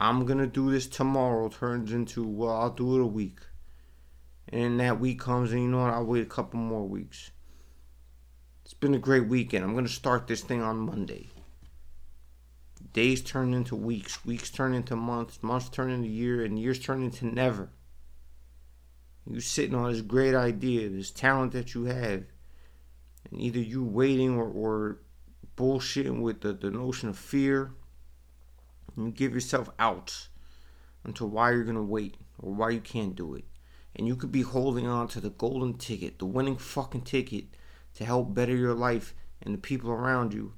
I'm going to do this tomorrow turns into, well, I'll do it a week. And that week comes and you know what, I'll wait a couple more weeks. It's been a great weekend. I'm going to start this thing on Monday. Days turn into weeks. Weeks turn into months. Months turn into year. And years turn into never. You're sitting on this great idea, this talent that you have. And either you waiting or bullshitting with the notion of fear. And you give yourself out into why you're going to wait or why you can't do it. And you could be holding on to the golden ticket, the winning fucking ticket to help better your life and the people around you.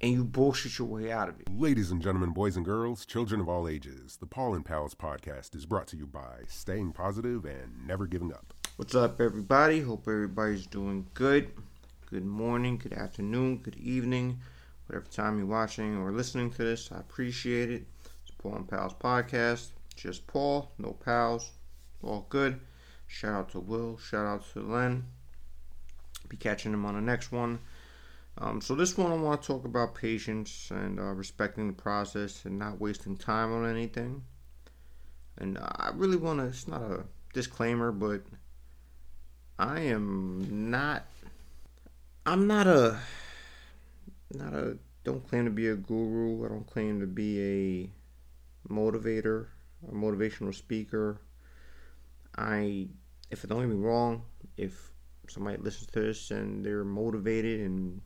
And you bullshit your way out of it. Ladies and gentlemen, boys and girls, children of all ages, the Paul and Pals podcast is brought to you by staying positive and never giving up. What's up, everybody? Hope everybody's doing good. Good morning, good afternoon, good evening. Whatever time you're watching or listening to this, I appreciate it. It's Paul and Pals podcast. Just Paul, no pals. All good. Shout out to Will. Shout out to Len. Be catching them on the next one. So this one I want to talk about patience and respecting the process and not wasting time on anything. And I really want to, it's not a disclaimer, but I'm not don't claim to be a guru. I don't claim to be a motivator, a motivational speaker. If don't get me wrong, if somebody listens to this and they're motivated and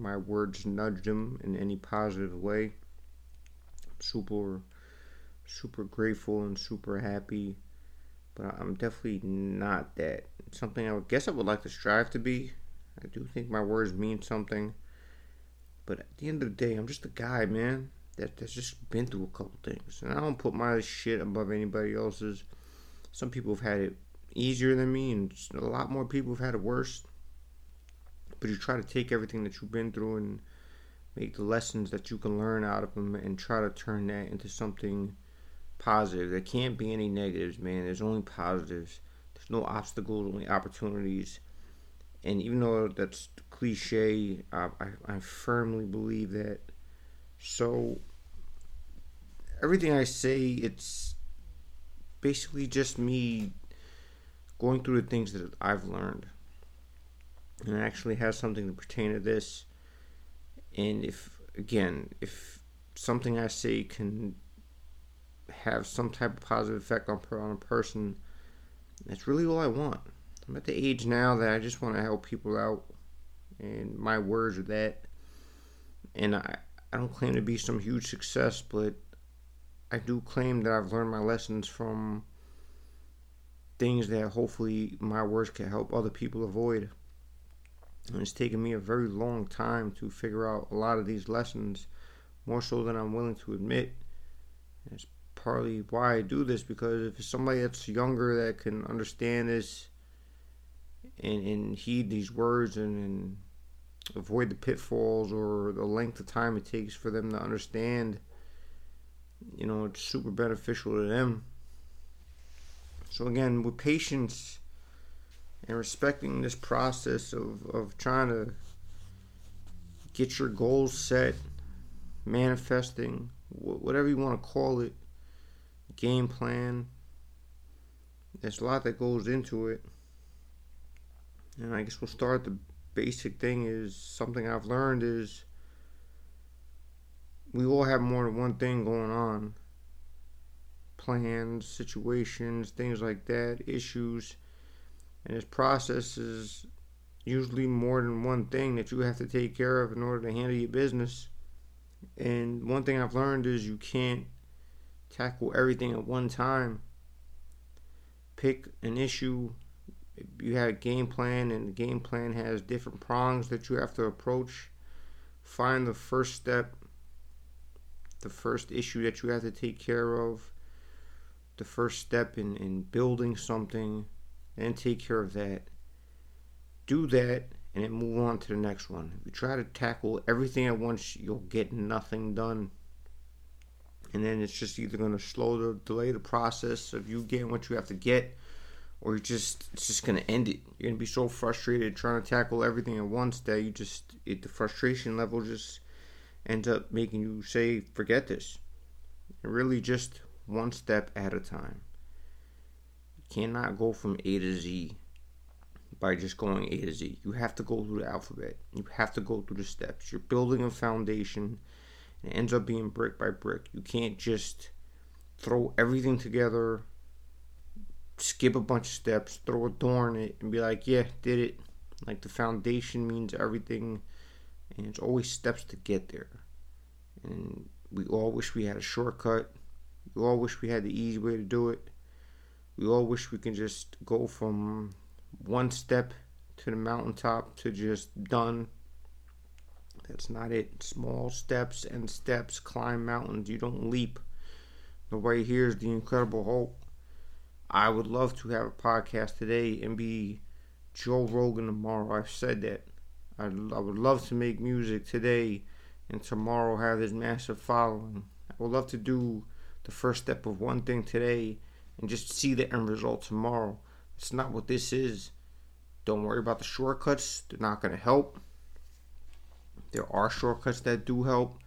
my words nudge them in any positive way, I'm super, super grateful and super happy. But I'm definitely not that. It's something I guess I would like to strive to be. I do think my words mean something. But at the end of the day, I'm just a guy, man, that's just been through a couple things. And I don't put my shit above anybody else's. Some people have had it easier than me, and a lot more people have had it worse. But you try to take everything that you've been through and make the lessons that you can learn out of them and try to turn that into something positive. There can't be any negatives, man. There's only positives. There's no obstacles, only opportunities. And even though that's cliche, I firmly believe that. So everything I say, it's basically just me going through the things that I've learned. And it actually has something to pertain to this. And if something I say can have some type of positive effect on a person, that's really all I want. I'm at the age now that I just want to help people out. And my words are that. And I don't claim to be some huge success, but I do claim that I've learned my lessons from things that hopefully my words can help other people avoid. And it's taken me a very long time to figure out a lot of these lessons, more so than I'm willing to admit. And it's partly why I do this, because if it's somebody that's younger that can understand this and heed these words and avoid the pitfalls or the length of time it takes for them to understand, you know, it's super beneficial to them. So again, with patience and respecting this process of trying to get your goals set, manifesting, whatever you want to call it, game plan, there's a lot that goes into it. And I guess we'll start, the basic thing is, something I've learned is, we all have more than one thing going on. Plans, situations, things like that, issues. And this process is usually more than one thing that you have to take care of in order to handle your business. And one thing I've learned is you can't tackle everything at one time. Pick an issue. You have a game plan, and the game plan has different prongs that you have to approach. Find the first step, the first issue that you have to take care of, the first step in building something, and take care of that. Do that, and then move on to the next one. If you try to tackle everything at once, you'll get nothing done. And then it's just either going to delay the process of you getting what you have to get, or it's just going to end it. You're going to be so frustrated trying to tackle everything at once that you just, the frustration level just ends up making you say, forget this. really just one step at a time. You cannot go from A to Z by just going A to Z. You have to go through the alphabet. You have to go through the steps. You're building a foundation, and it ends up being brick by brick. You can't just throw everything together, skip a bunch of steps, throw a door in it, and be like, yeah, did it. Like, the foundation means everything, and it's always steps to get there. And we all wish we had a shortcut. We all wish we had the easy way to do it. We all wish we can just go from one step to the mountaintop to just done. That's not it. Small steps and steps climb mountains. You don't leap. Nobody hears the Incredible Hulk. I would love to have a podcast today and be Joe Rogan tomorrow. I've said that. I would love to make music today and tomorrow have this massive following. I would love to do the first step of one thing today and just see the end result tomorrow. It's not what this is. Don't worry about the shortcuts. They're not going to help. There are shortcuts that do help,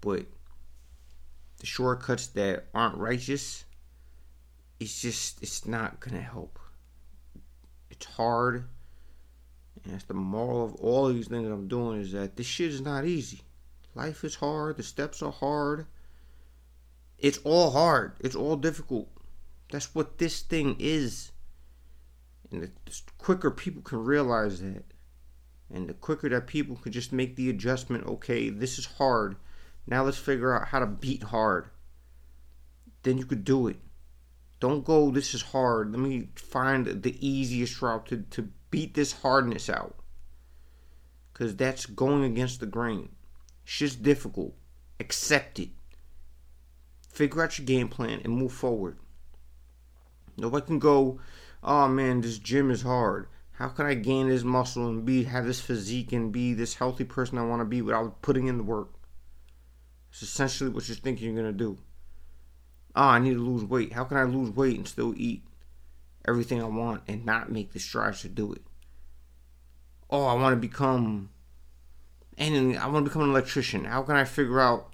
but the shortcuts that aren't righteous, it's not going to help. It's hard. And that's the moral of all of these things I'm doing, is that this shit is not easy. Life is hard. The steps are hard. It's all hard. It's all difficult. That's what this thing is. And the quicker people can realize that, and the quicker that people can just make the adjustment, okay, this is hard. Now let's figure out how to beat hard. Then you could do it. Don't go, this is hard. Let me find the easiest route to beat this hardness out. Because that's going against the grain. Shit's difficult. Accept it. Figure out your game plan and move forward. Nobody can go, oh man, this gym is hard. How can I gain this muscle and have this physique and be this healthy person I want to be without putting in the work? It's essentially what you're thinking you're going to do. Ah, I need to lose weight. How can I lose weight and still eat everything I want and not make the strides to do it? Oh, I want to become an electrician. How can I figure out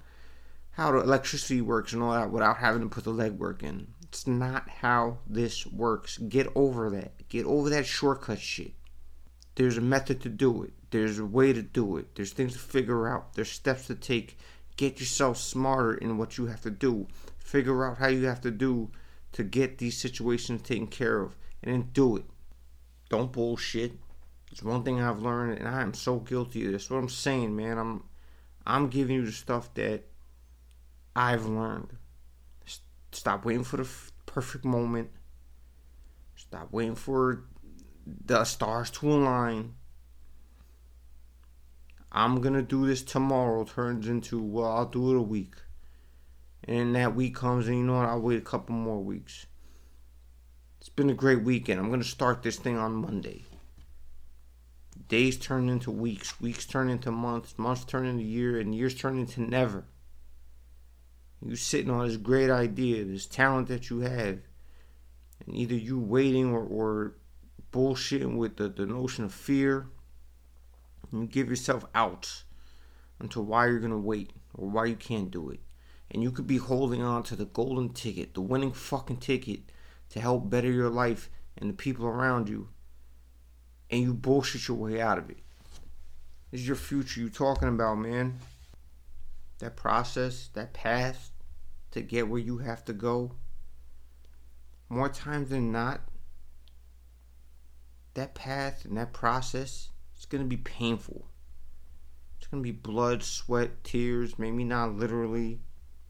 how the electricity works and all that without having to put the legwork in? It's not how this works. Get over that. Get over that shortcut shit. There's a method to do it. There's a way to do it. There's things to figure out. There's steps to take. Get yourself smarter in what you have to do. Figure out how you have to do to get these situations taken care of. And then do it. Don't bullshit. It's one thing I've learned, and I am so guilty of this. What I'm saying, man, I'm giving you the stuff that I've learned. Stop waiting for the perfect moment. Stop waiting for the stars to align. I'm going to do this tomorrow turns into, well, I'll do it a week. And then that week comes and you know what, I'll wait a couple more weeks. It's been a great weekend. I'm going to start this thing on Monday. Days turn into weeks. Weeks turn into months. Months turn into year. And years turn into never. You sitting on this great idea, this talent that you have, and either you waiting or bullshitting with the notion of fear, and you give yourself out into why you're going to wait or why you can't do it. And you could be holding on to the golden ticket, the winning fucking ticket to help better your life and the people around you, and you bullshit your way out of it. This is your future you're talking about, man. That process, that path to get where you have to go, more times than not, that path and that process, it's going to be painful. It's going to be blood, sweat, tears, maybe not literally,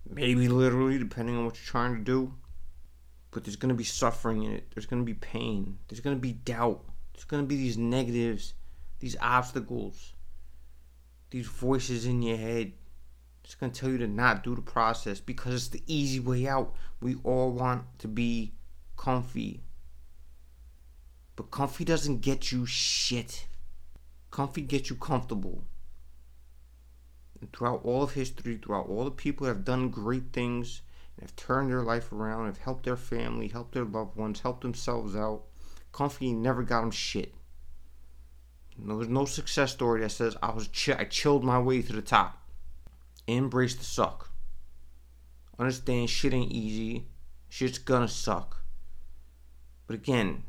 maybe literally, depending on what you're trying to do. But there's going to be suffering in it. There's going to be pain. There's going to be doubt. There's going to be these negatives, these obstacles, these voices in your head. It's going to tell you to not do the process because it's the easy way out. We all want to be comfy. But comfy doesn't get you shit. Comfy gets you comfortable. And throughout all of history, throughout all the people that have done great things, and have turned their life around, have helped their family, helped their loved ones, helped themselves out, comfy never got them shit. And there was no success story that says, I chilled my way to the top. Embrace the suck. Understand shit ain't easy. Shit's gonna suck. But again,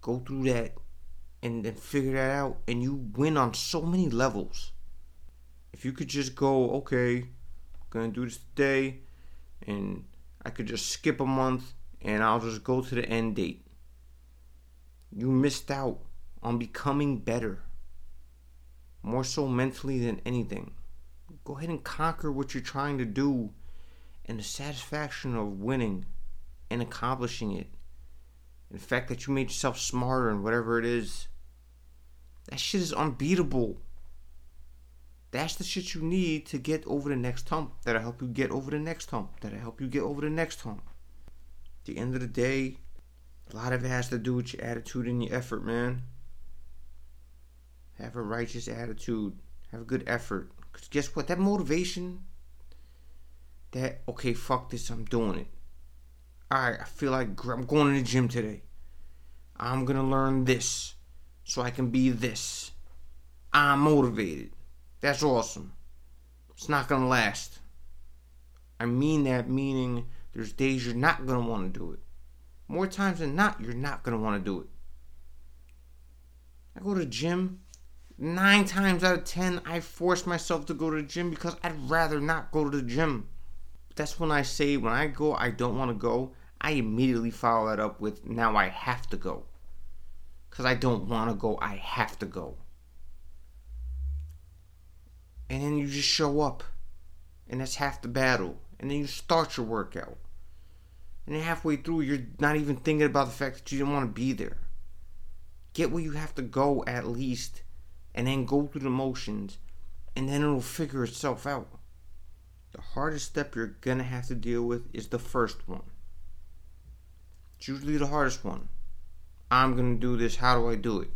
go through that and then figure that out, and you win on so many levels. If you could just go, okay, I'm gonna do this today, and I could just skip a month and I'll just go to the end date. You missed out on becoming better. More so mentally than anything. Go ahead and conquer what you're trying to do and the satisfaction of winning and accomplishing it. And the fact that you made yourself smarter in whatever it is. That shit is unbeatable. That's the shit you need to get over the next hump. That'll help you get over the next hump. That'll help you get over the next hump. At the end of the day, a lot of it has to do with your attitude and your effort, man. Have a righteous attitude. Have a good effort. Because guess what? That motivation, that, okay, fuck this, I'm doing it. Alright, I feel like I'm going to the gym today. I'm going to learn this so I can be this. I'm motivated. That's awesome. It's not going to last. I mean that meaning there's days you're not going to want to do it. More times than not, you're not going to want to do it. I go to the gym. 9 times out of 10, I force myself to go to the gym because I'd rather not go to the gym. That's when I say, when I go, I don't want to go. I immediately follow that up with, now I have to go. Because I don't want to go, I have to go. And then you just show up. And that's half the battle. And then you start your workout. And then halfway through, you're not even thinking about the fact that you didn't want to be there. Get where you have to go at least. And then go through the motions. And then it'll figure itself out. The hardest step you're going to have to deal with is the first one. It's usually the hardest one. I'm going to do this. How do I do it?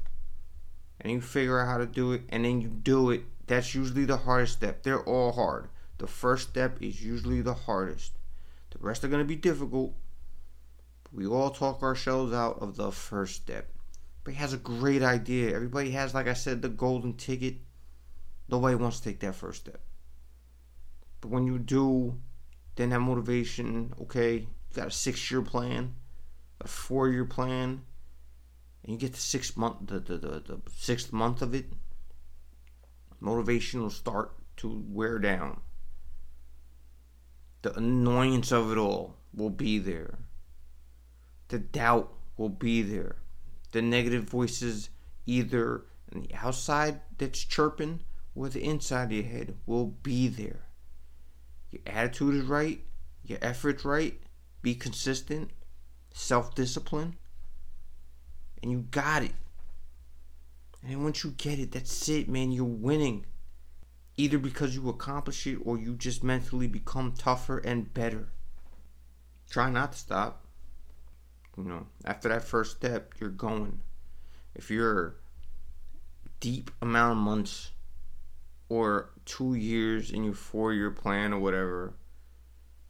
And you figure out how to do it. And then you do it. That's usually the hardest step. They're all hard. The first step is usually the hardest. The rest are going to be difficult. But we all talk ourselves out of the first step. Everybody has a great idea. Everybody has, like I said, the golden ticket. Nobody wants to take that first step. But when you do, then that motivation, okay, you got a 6-year plan, a 4-year plan, and you get the 6 month, the 6th month of it, motivation will start to wear down. The annoyance of it all will be there. The doubt will be there. The negative voices, either on the outside that's chirping or the inside of your head, will be there. Your attitude is right. Your effort's right. Be consistent. Self-discipline. And you got it. And then once you get it, that's it, man. You're winning. Either because you accomplish it or you just mentally become tougher and better. Try not to stop. You know, after that first step, you're going. If you're deep amount of months or 2 years in your 4-year plan or whatever,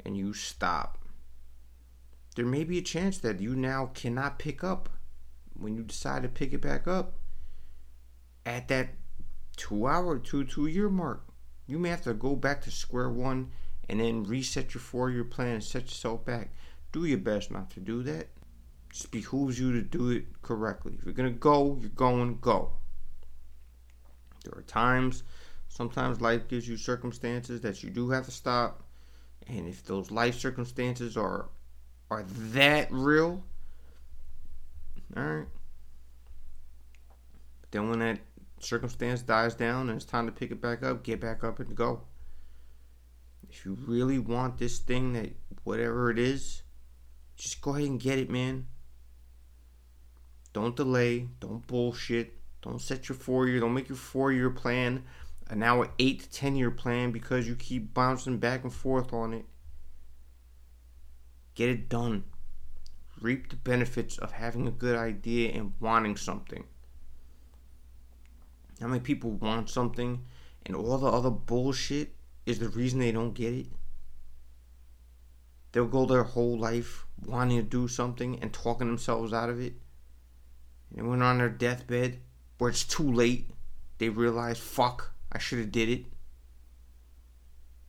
and you stop, there may be a chance that you now cannot pick up. When you decide to pick it back up, at that 2-year mark, you may have to go back to square one and then reset your 4-year plan and set yourself back. Do your best not to do that. Just behooves you to do it correctly. If you're going to go, you're going, go. There are times. Sometimes life gives you circumstances that you do have to stop. And if those life circumstances are that real, alright. Then when that circumstance dies down and it's time to pick it back up, get back up and go. If you really want this thing, that whatever it is, just go ahead and get it, man. Don't delay. Don't bullshit. Don't set your 4-year. Don't make your 4-year plan now an 8 to 10-year plan because you keep bouncing back and forth on it. Get it done. Reap the benefits of having a good idea and wanting something. How many people want something and all the other bullshit is the reason they don't get it? They'll go their whole life wanting to do something and talking themselves out of it. And when on their deathbed, where it's too late, they realize, fuck, I should have did it.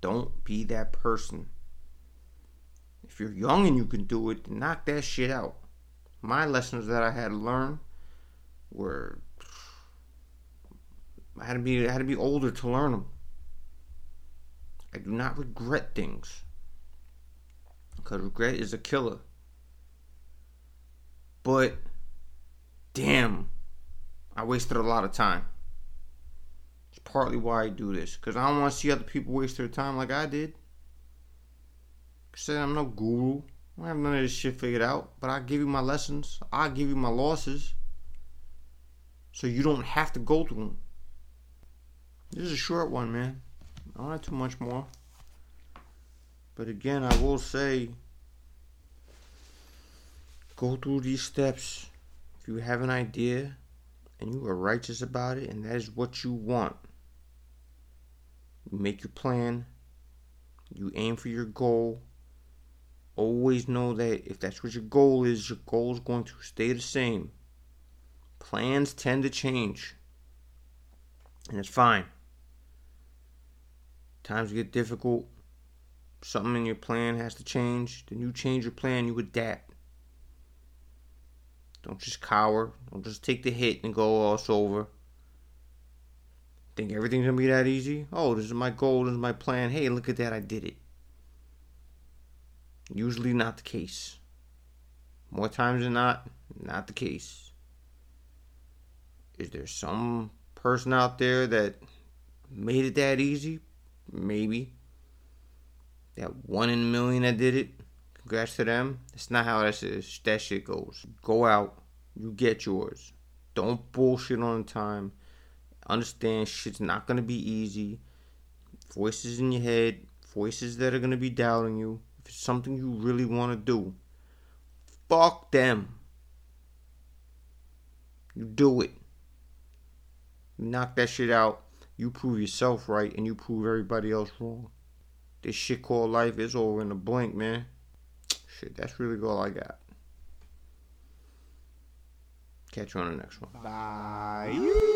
Don't be that person. If you're young and you can do it, knock that shit out. My lessons that I had to learn were I had to be older to learn them. I do not regret things, because regret is a killer. But damn, I wasted a lot of time. It's partly why I do this, because I don't want to see other people waste their time like I did. I said I'm no guru. I don't have none of this shit figured out, but I give you my lessons. I give you my losses, so you don't have to go through them. This is a short one, man. I don't have too much more. But again, I will say, go through these steps. If you have an idea and you are righteous about it and that is what you want, you make your plan, you aim for your goal. Always know that if that's what your goal is going to stay the same. Plans tend to change, and it's fine. Times get difficult. Something in your plan has to change. Then you change your plan. You adapt. Don't just cower. Don't just take the hit and go, oh, it's over. Think everything's going to be that easy? Oh, this is my goal. This is my plan. Hey, look at that. I did it. Usually not the case. More times than not, not the case. Is there some person out there that made it that easy? Maybe. That one in a million that did it, congrats to them. That's not how that shit goes. Go out. You get yours. Don't bullshit on time. Understand shit's not going to be easy. Voices in your head. Voices that are going to be doubting you. If it's something you really want to do, fuck them. You do it. You knock that shit out. You prove yourself right and you prove everybody else wrong. This shit called life is over in a blink, man. Shit, that's really all I got. Catch you on the next one. Bye.